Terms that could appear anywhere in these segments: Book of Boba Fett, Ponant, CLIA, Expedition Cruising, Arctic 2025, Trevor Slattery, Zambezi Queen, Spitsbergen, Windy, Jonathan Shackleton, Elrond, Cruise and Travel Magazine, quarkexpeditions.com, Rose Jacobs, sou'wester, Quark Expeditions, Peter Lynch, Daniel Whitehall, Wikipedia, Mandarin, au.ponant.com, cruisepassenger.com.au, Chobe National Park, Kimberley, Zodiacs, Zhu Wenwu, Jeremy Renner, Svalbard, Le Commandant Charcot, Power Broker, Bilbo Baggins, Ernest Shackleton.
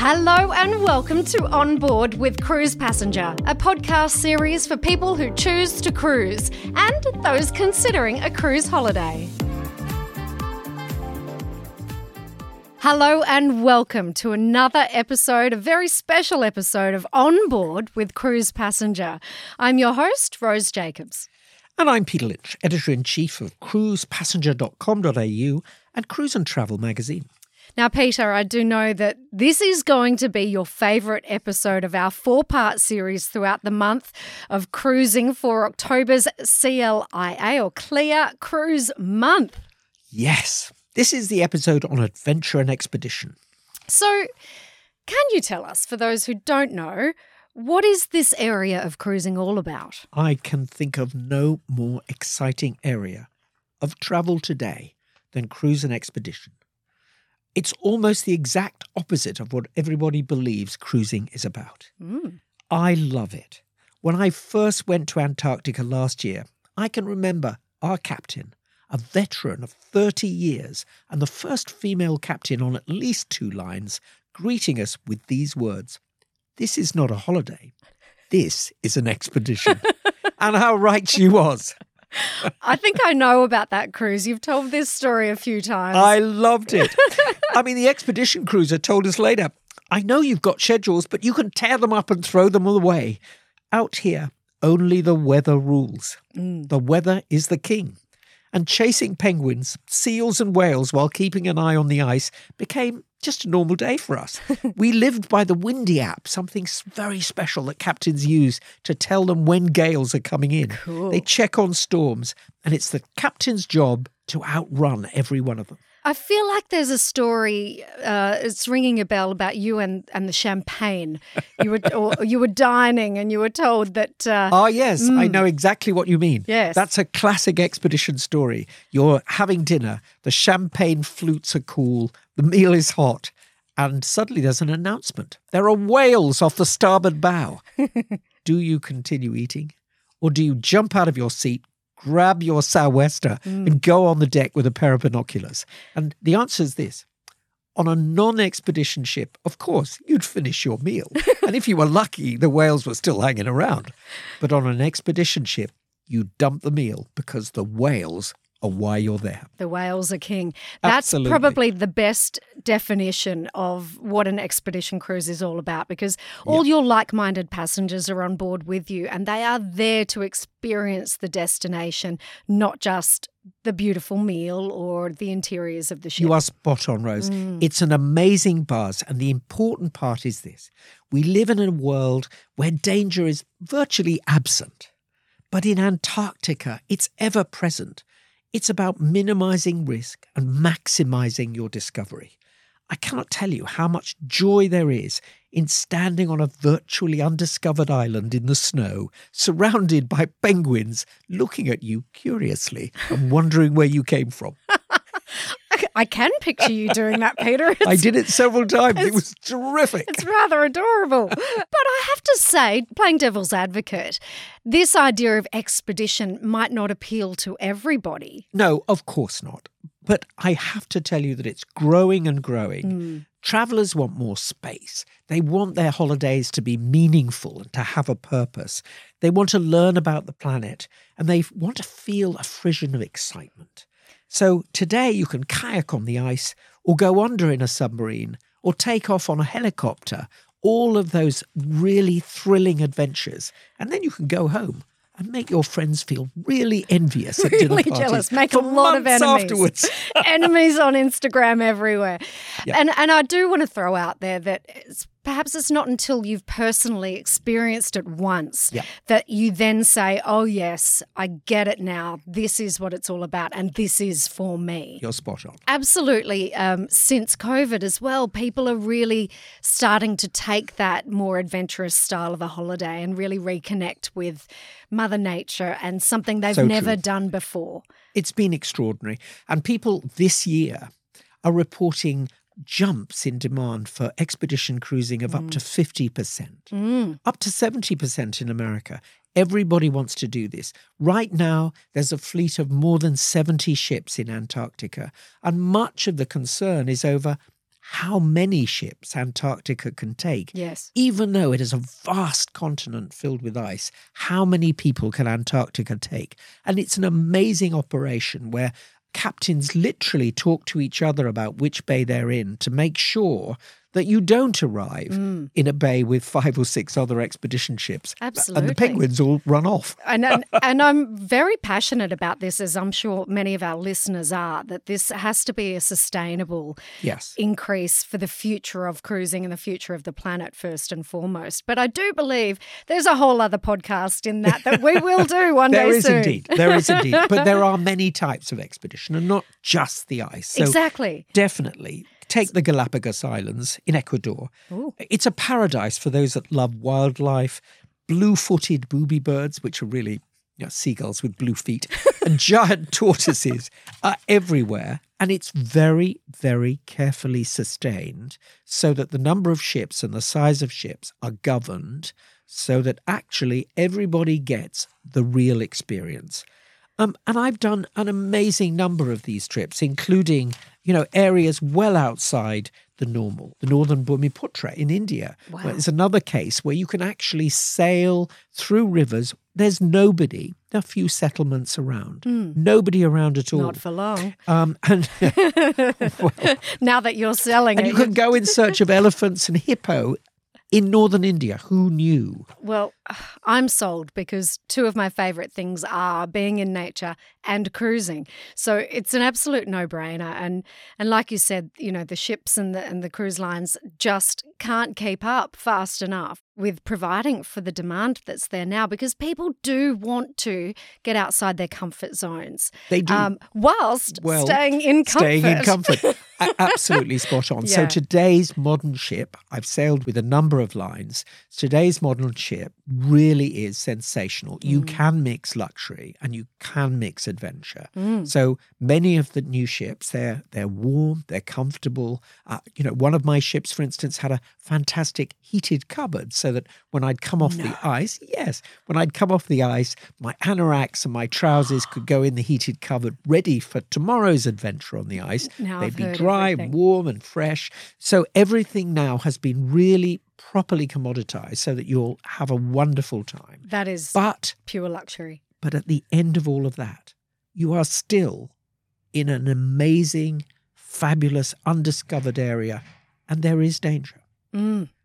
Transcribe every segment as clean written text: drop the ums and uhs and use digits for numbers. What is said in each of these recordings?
Hello and welcome to On Board with Cruise Passenger, a podcast series for people who choose to cruise and those considering a cruise holiday. Hello and welcome to another episode, a very special episode of On Board with Cruise Passenger. I'm your host, Rose Jacobs. And I'm Peter Lynch, Editor-in-Chief of cruisepassenger.com.au and Cruise and Travel Magazine. Now, Peter, I do know that this is going to be your favourite episode of our four-part series throughout the month of cruising for October's CLIA or CLIA Cruise Month. Yes, this is the episode on adventure and expedition. So can you tell us, for those who don't know, what is this area of cruising all about? I can think of no more exciting area of travel today than cruise and expedition. It's almost the exact opposite of what everybody believes cruising is about. Mm. I love it. When I first went to Antarctica last year, I can remember our captain, a veteran of 30 years and the first female captain on at least two lines, greeting us with these words, "This is not a holiday. This is an expedition." And how right she was. I think I know about that cruise. You've told this story a few times. I loved it. I mean, the expedition cruiser told us later, "I know you've got schedules, but you can tear them up and throw them away. Out here, only the weather rules. Mm. The weather is the king." And chasing penguins, seals and whales while keeping an eye on the ice became just a normal day for us. We lived by the Windy app, something very special that captains use to tell them when gales are coming in. Cool. They check on storms, and it's the captain's job to outrun every one of them. I feel like there's a story, it's ringing a bell about you and the champagne. You were dining and you were told that... I know exactly what you mean. Yes. That's a classic expedition story. You're having dinner, the champagne flutes are cool, the meal is hot, and suddenly there's an announcement. There are whales off the starboard bow. Do you continue eating, or do you jump out of your seat, grab your sou'wester and go on the deck with a pair of binoculars? And the answer is this. On a non-expedition ship, of course, you'd finish your meal. And if you were lucky, the whales were still hanging around. But on an expedition ship, you dump the meal because the whales are why you're there. The whales are king. That's probably the best definition of what an expedition cruise is all about, because all your like-minded passengers are on board with you and they are there to experience the destination, not just the beautiful meal or the interiors of the ship. You are spot on, Rose. Mm. It's an amazing buzz, and the important part is this. We live in a world where danger is virtually absent, but in Antarctica, it's ever present. It's about minimising risk and maximising your discovery. I cannot tell you how much joy there is in standing on a virtually undiscovered island in the snow, surrounded by penguins looking at you curiously and wondering where you came from. I can picture you doing that, Peter. I did it several times. It was terrific. It's rather adorable. But I have to say, playing devil's advocate, this idea of expedition might not appeal to everybody. No, of course not. But I have to tell you that it's growing and growing. Mm. Travellers want more space. They want their holidays to be meaningful and to have a purpose. They want to learn about the planet and they want to feel a frisson of excitement. So today you can kayak on the ice or go under in a submarine or take off on a helicopter, all of those really thrilling adventures. And then you can go home and make your friends feel really envious at dinner parties. Really jealous, make a lot of enemies. Afterwards. Enemies on Instagram everywhere. Yep. And I do want to throw out there that perhaps it's not until you've personally experienced it once that you then say, "Oh yes, I get it now. This is what it's all about and this is for me." You're spot on. Absolutely. Since COVID as well, people are really starting to take that more adventurous style of a holiday and really reconnect with Mother Nature and something they've never done before. It's been extraordinary. And people this year are reporting jumps in demand for expedition cruising of up to 50%, up to 70% in America. Everybody wants to do this. Right now, there's a fleet of more than 70 ships in Antarctica, and much of the concern is over how many ships Antarctica can take. Yes. Even though it is a vast continent filled with ice, how many people can Antarctica take? And it's an amazing operation where captains literally talk to each other about which bay they're in to make sure that you don't arrive in a bay with 5 or 6 other expedition ships. Absolutely. And the penguins all run off. and I'm very passionate about this, as I'm sure many of our listeners are, that this has to be a sustainable increase for the future of cruising and the future of the planet first and foremost. But I do believe there's a whole other podcast in that we will do one day soon. There is indeed. But there are many types of expedition and not just the ice. So exactly. Definitely. Take the Galapagos Islands in Ecuador. Ooh. It's a paradise for those that love wildlife, blue-footed booby birds, which are really seagulls with blue feet, and giant tortoises are everywhere. And it's very, very carefully sustained so that the number of ships and the size of ships are governed so that actually everybody gets the real experience. And I've done an amazing number of these trips, including, areas well outside the normal. The northern Bumiputra in India. Wow. Where it's another case where you can actually sail through rivers. There's nobody, a few settlements around. Nobody around at all. Not for long. Now that you're selling and you can go in search of elephants and hippo. In northern India, who knew? Well, I'm sold because two of my favourite things are being in nature and cruising. So it's an absolute no-brainer. And like you said, the ships and the cruise lines just can't keep up fast enough with providing for the demand that's there now, because people do want to get outside their comfort zones. They do. Whilst staying in comfort. Absolutely spot on. Yeah. So today's modern ship, I've sailed with a number of lines, today's modern ship really is sensational. You can mix luxury and you can mix adventure. So many of the new ships, they're warm, they're comfortable. One of my ships, for instance, had a fantastic heated cupboard so that when I'd come off the ice, my anoraks and my trousers could go in the heated cupboard ready for tomorrow's adventure on the ice. Dry and warm and fresh. So everything now has been really properly commoditized so that you'll have a wonderful time. That is pure luxury. But at the end of all of that, you are still in an amazing, fabulous, undiscovered area, and there is danger.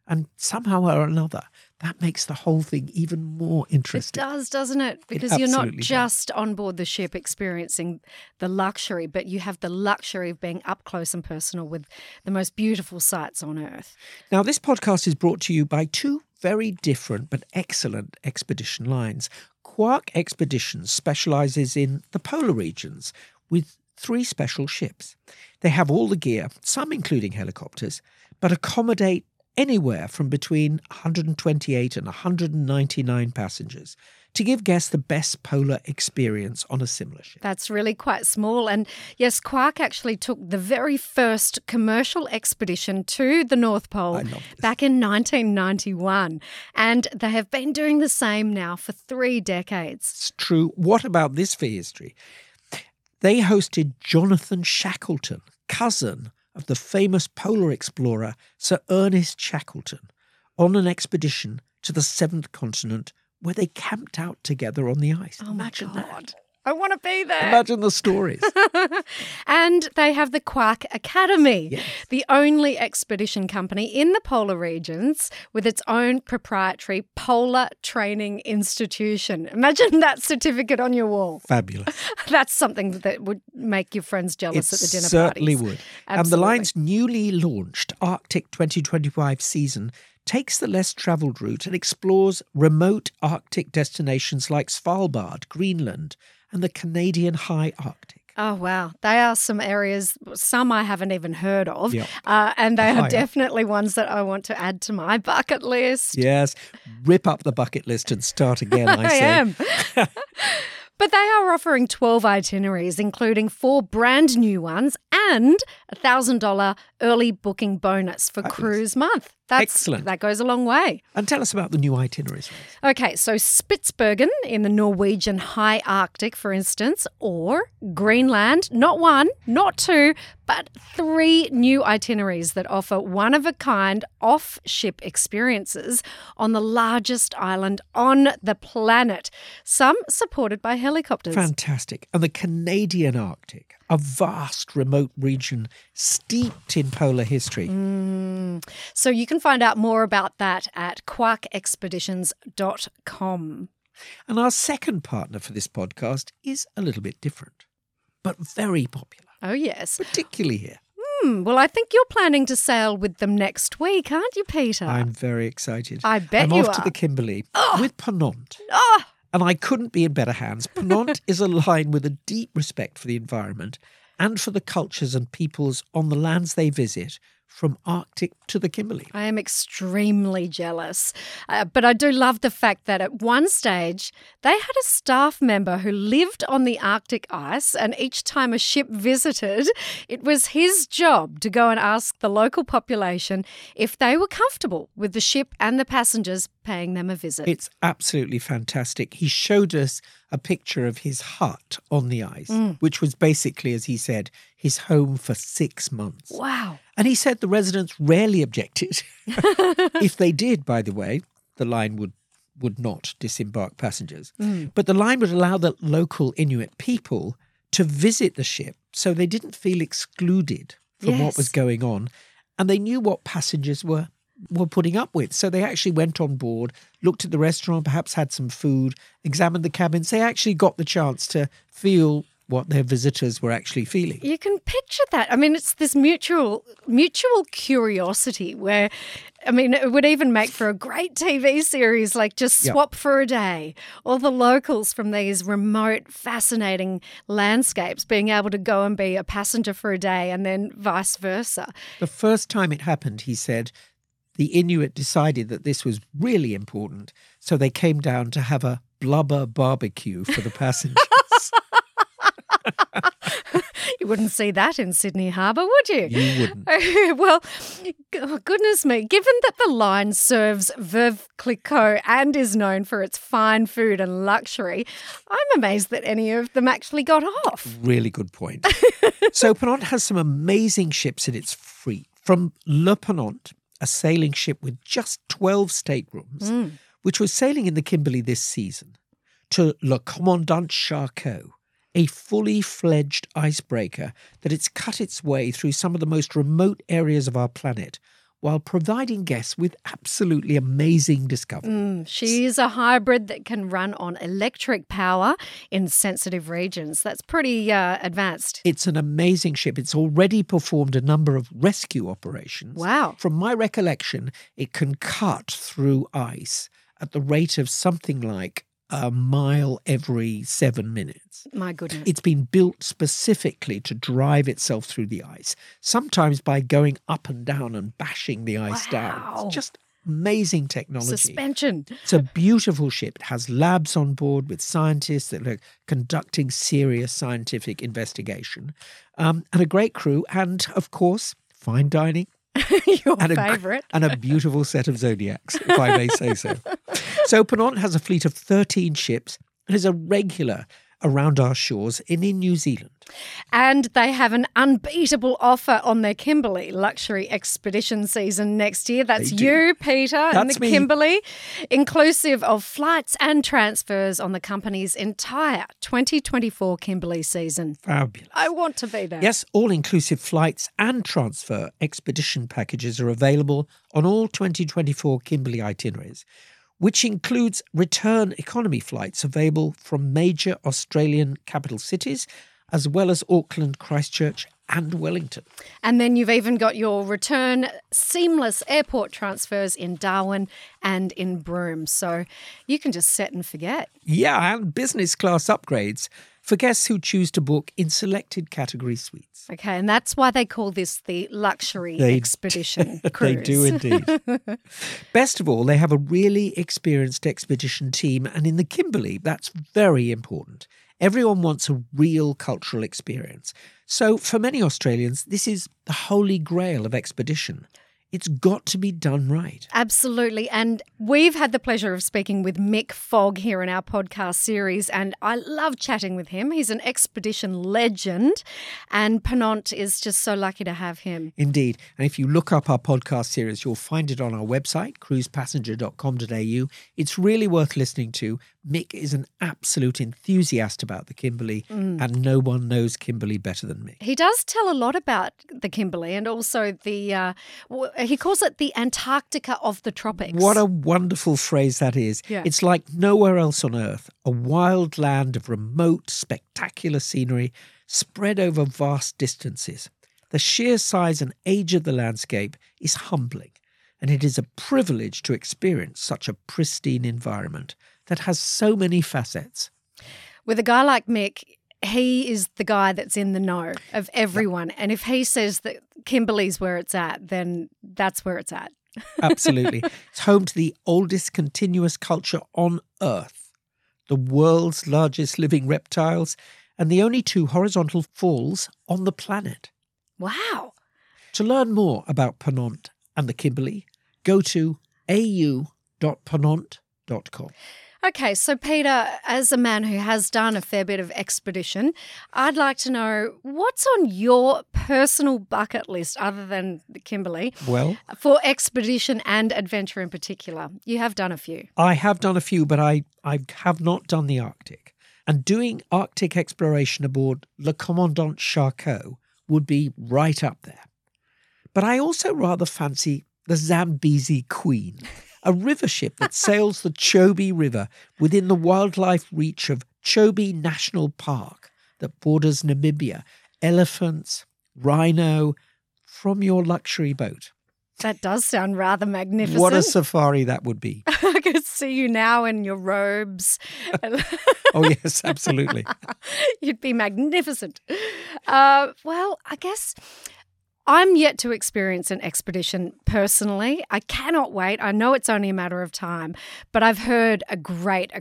And somehow or another, that makes the whole thing even more interesting. It does, doesn't it? Because you're not just on board the ship experiencing the luxury, but you have the luxury of being up close and personal with the most beautiful sights on Earth. Now, this podcast is brought to you by two very different but excellent expedition lines. Quark Expeditions specialises in the polar regions with 3 special ships. They have all the gear, some including helicopters, but accommodate anywhere from between 128 and 199 passengers to give guests the best polar experience on a similar ship. That's really quite small. And yes, Quark actually took the very first commercial expedition to the North Pole back in 1991. And they have been doing the same now for 3 decades. It's true. What about this for history? They hosted Jonathan Shackleton, cousin of the famous polar explorer Sir Ernest Shackleton, on an expedition to the 7th continent where they camped out together on the ice. Oh, imagine that. I want to be there. Imagine the stories. And they have the Quark Academy, the only expedition company in the polar regions with its own proprietary polar training institution. Imagine that certificate on your wall. Fabulous. That's something that would make your friends jealous at the dinner parties. It certainly would. Absolutely. And the line's newly launched Arctic 2025 season takes the less-travelled route and explores remote Arctic destinations like Svalbard, Greenland, and the Canadian High Arctic. Oh, wow. They are some areas, some I haven't even heard of, and they are definitely ones that I want to add to my bucket list. Yes, rip up the bucket list and start again, I say. I am. But they are offering 12 itineraries, including 4 brand new ones and $1,000 early booking bonus for Cruise Month. Excellent. That goes a long way. And tell us about the new itineraries. Okay, so Spitsbergen in the Norwegian High Arctic, for instance, or Greenland. Not one, not two, but three new itineraries that offer one-of-a-kind off-ship experiences on the largest island on the planet, some supported by helicopters. Fantastic. And the Canadian Arctic, a vast remote region steeped in polar history. So you can find out more about that at quarkexpeditions.com. And our second partner for this podcast is a little bit different, but very popular. Oh, yes. Particularly here. Well, I think you're planning to sail with them next week, aren't you, Peter? I'm very excited. I bet you are. I'm off to the Kimberley with Ponant. Oh. And I couldn't be in better hands. Ponant is a line with a deep respect for the environment and for the cultures and peoples on the lands they visit, from Arctic to the Kimberley. I am extremely jealous. But I do love the fact that at one stage, they had a staff member who lived on the Arctic ice, and each time a ship visited, it was his job to go and ask the local population if they were comfortable with the ship and the passengers paying them a visit. It's absolutely fantastic. He showed us a picture of his hut on the ice, which was basically, as he said, his home for 6 months. Wow. And he said the residents rarely objected. If they did, by the way, the line would not disembark passengers. But the line would allow the local Inuit people to visit the ship, so they didn't feel excluded from what was going on. And they knew what passengers were putting up with. So they actually went on board, looked at the restaurant, perhaps had some food, examined the cabins. They actually got the chance to feel what their visitors were actually feeling. You can picture that. I mean, it's this mutual curiosity where, I mean, it would even make for a great TV series, like just Swap for a Day. All the locals from these remote, fascinating landscapes being able to go and be a passenger for a day and then vice versa. The first time it happened, he said, the Inuit decided that this was really important, so they came down to have a blubber barbecue for the passengers. You wouldn't see that in Sydney Harbour, would you? You wouldn't. Well, goodness me, given that the line serves Veuve Clicquot and is known for its fine food and luxury, I'm amazed that any of them actually got off. Really good point. So Ponant has some amazing ships in its fleet. From Le Ponant, a sailing ship with just 12 staterooms, which was sailing in the Kimberley this season, to Le Commandant Charcot, a fully-fledged icebreaker that it's cut its way through some of the most remote areas of our planet while providing guests with absolutely amazing discoveries. She is a hybrid that can run on electric power in sensitive regions. That's pretty advanced. It's an amazing ship. It's already performed a number of rescue operations. Wow. From my recollection, it can cut through ice at the rate of something like a mile every 7 minutes. My goodness. It's been built specifically to drive itself through the ice, sometimes by going up and down and bashing the ice down. It's just amazing technology. Suspension. It's a beautiful ship. It has labs on board with scientists that are conducting serious scientific investigation, and a great crew, and, of course, fine dining. Your favourite. And a beautiful set of Zodiacs, if I may say so. So Ponant has a fleet of 13 ships and is a regular around our shores and in New Zealand. And they have an unbeatable offer on their Kimberley luxury expedition season next year. That's you, Peter, and the Kimberley, inclusive of flights and transfers on the company's entire 2024 Kimberley season. Fabulous. I want to be there. Yes, all-inclusive flights and transfer expedition packages are available on all 2024 Kimberley itineraries, which includes return economy flights available from major Australian capital cities, as well as Auckland, Christchurch and Wellington. And then you've even got your return seamless airport transfers in Darwin and in Broome. So you can just set and forget. Yeah, and business class upgrades for guests who choose to book in selected category suites. Okay, and that's why they call this the luxury expedition cruise. They do indeed. Best of all, they have a really experienced expedition team, and in the Kimberley, that's very important. Everyone wants a real cultural experience. So for many Australians, this is the holy grail of expedition. It's got to be done right. Absolutely. And we've had the pleasure of speaking with Mick Fogg here in our podcast series, and I love chatting with him. He's an expedition legend, and Ponant is just so lucky to have him. Indeed. And if you look up our podcast series, you'll find it on our website, cruisepassenger.com.au. It's really worth listening to. Mick is an absolute enthusiast about the Kimberley, and no one knows Kimberley better than Mick. He does tell a lot about the Kimberley, and also the, he calls it the Antarctica of the tropics. What a wonderful phrase that is. Yeah. It's like nowhere else on earth, a wild land of remote, spectacular scenery spread over vast distances. The sheer size and age of the landscape is humbling, and it is a privilege to experience such a pristine environment that has so many facets. With a guy like Mick, he is the guy that's in the know of everyone. And if he says that Kimberley's where it's at, then that's where it's at. Absolutely. It's home to the oldest continuous culture on Earth, the world's largest living reptiles, and the only two horizontal falls on the planet. Wow. To learn more about Ponant and the Kimberley, go to au.ponant.com. Okay, so Peter, as a man who has done a fair bit of expedition, I'd like to know what's on your personal bucket list other than the Kimberley, for expedition and adventure in particular. You have done a few. I have done a few, but I have not done the Arctic. And doing Arctic exploration aboard Le Commandant Charcot would be right up there. But I also rather fancy the Zambezi Queen, a river ship that sails the Chobe River within the wildlife reach of Chobe National Park that borders Namibia. Elephants, rhino, from your luxury boat. That does sound rather magnificent. What a safari that would be. I could see you now in your robes. Oh, yes, absolutely. You'd be magnificent. Well, I guess I'm yet to experience an expedition personally. I cannot wait. I know it's only a matter of time, but I've heard a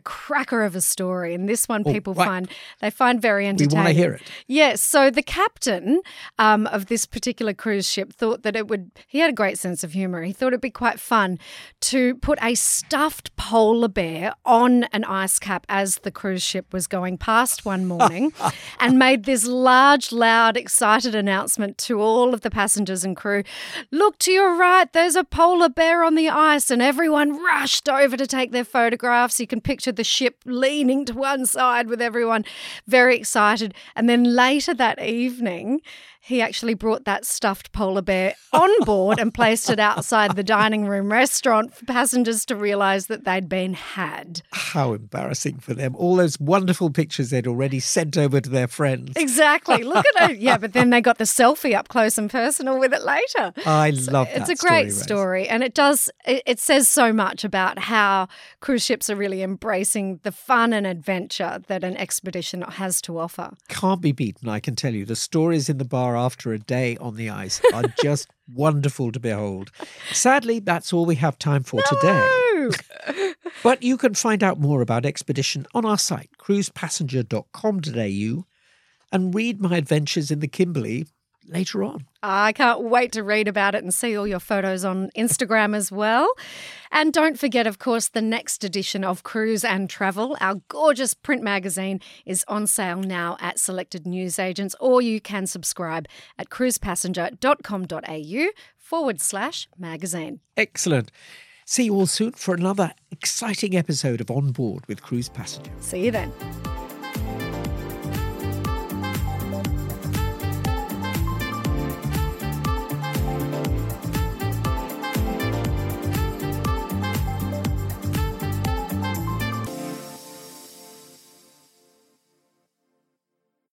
cracker of a story, and this one people find very entertaining. We want to hear it. Yes. So the captain of this particular cruise ship thought that he had a great sense of humour. He thought it'd be quite fun to put a stuffed polar bear on an ice cap as the cruise ship was going past one morning and made this large, loud, excited announcement to all of the passengers and crew, "Look to your right, there's a polar bear on the ice," and everyone rushed over to take their photographs. You can picture the ship leaning to one side with everyone very excited. And then later that evening, he actually brought that stuffed polar bear on board and placed it outside the dining room restaurant for passengers to realise that they'd been had. How embarrassing for them. All those wonderful pictures they'd already sent over to their friends. Exactly. Look at it. Yeah, but then they got the selfie up close and personal with it later. I love that. It's a great story. And it says so much about how cruise ships are really embracing the fun and adventure that an expedition has to offer. Can't be beaten, I can tell you. The stories in the bar after a day on the ice are just wonderful to behold. Sadly, that's all we have time for today. But you can find out more about expedition on our site, cruisepassenger.com.au, and read my adventures in the Kimberley later on. I can't wait to read about it and see all your photos on Instagram as well. And don't forget, of course, the next edition of Cruise and Travel, our gorgeous print magazine, is on sale now at selected newsagents, or you can subscribe at cruisepassenger.com.au/magazine. Excellent. See you all soon for another exciting episode of On Board with Cruise Passenger. See you then.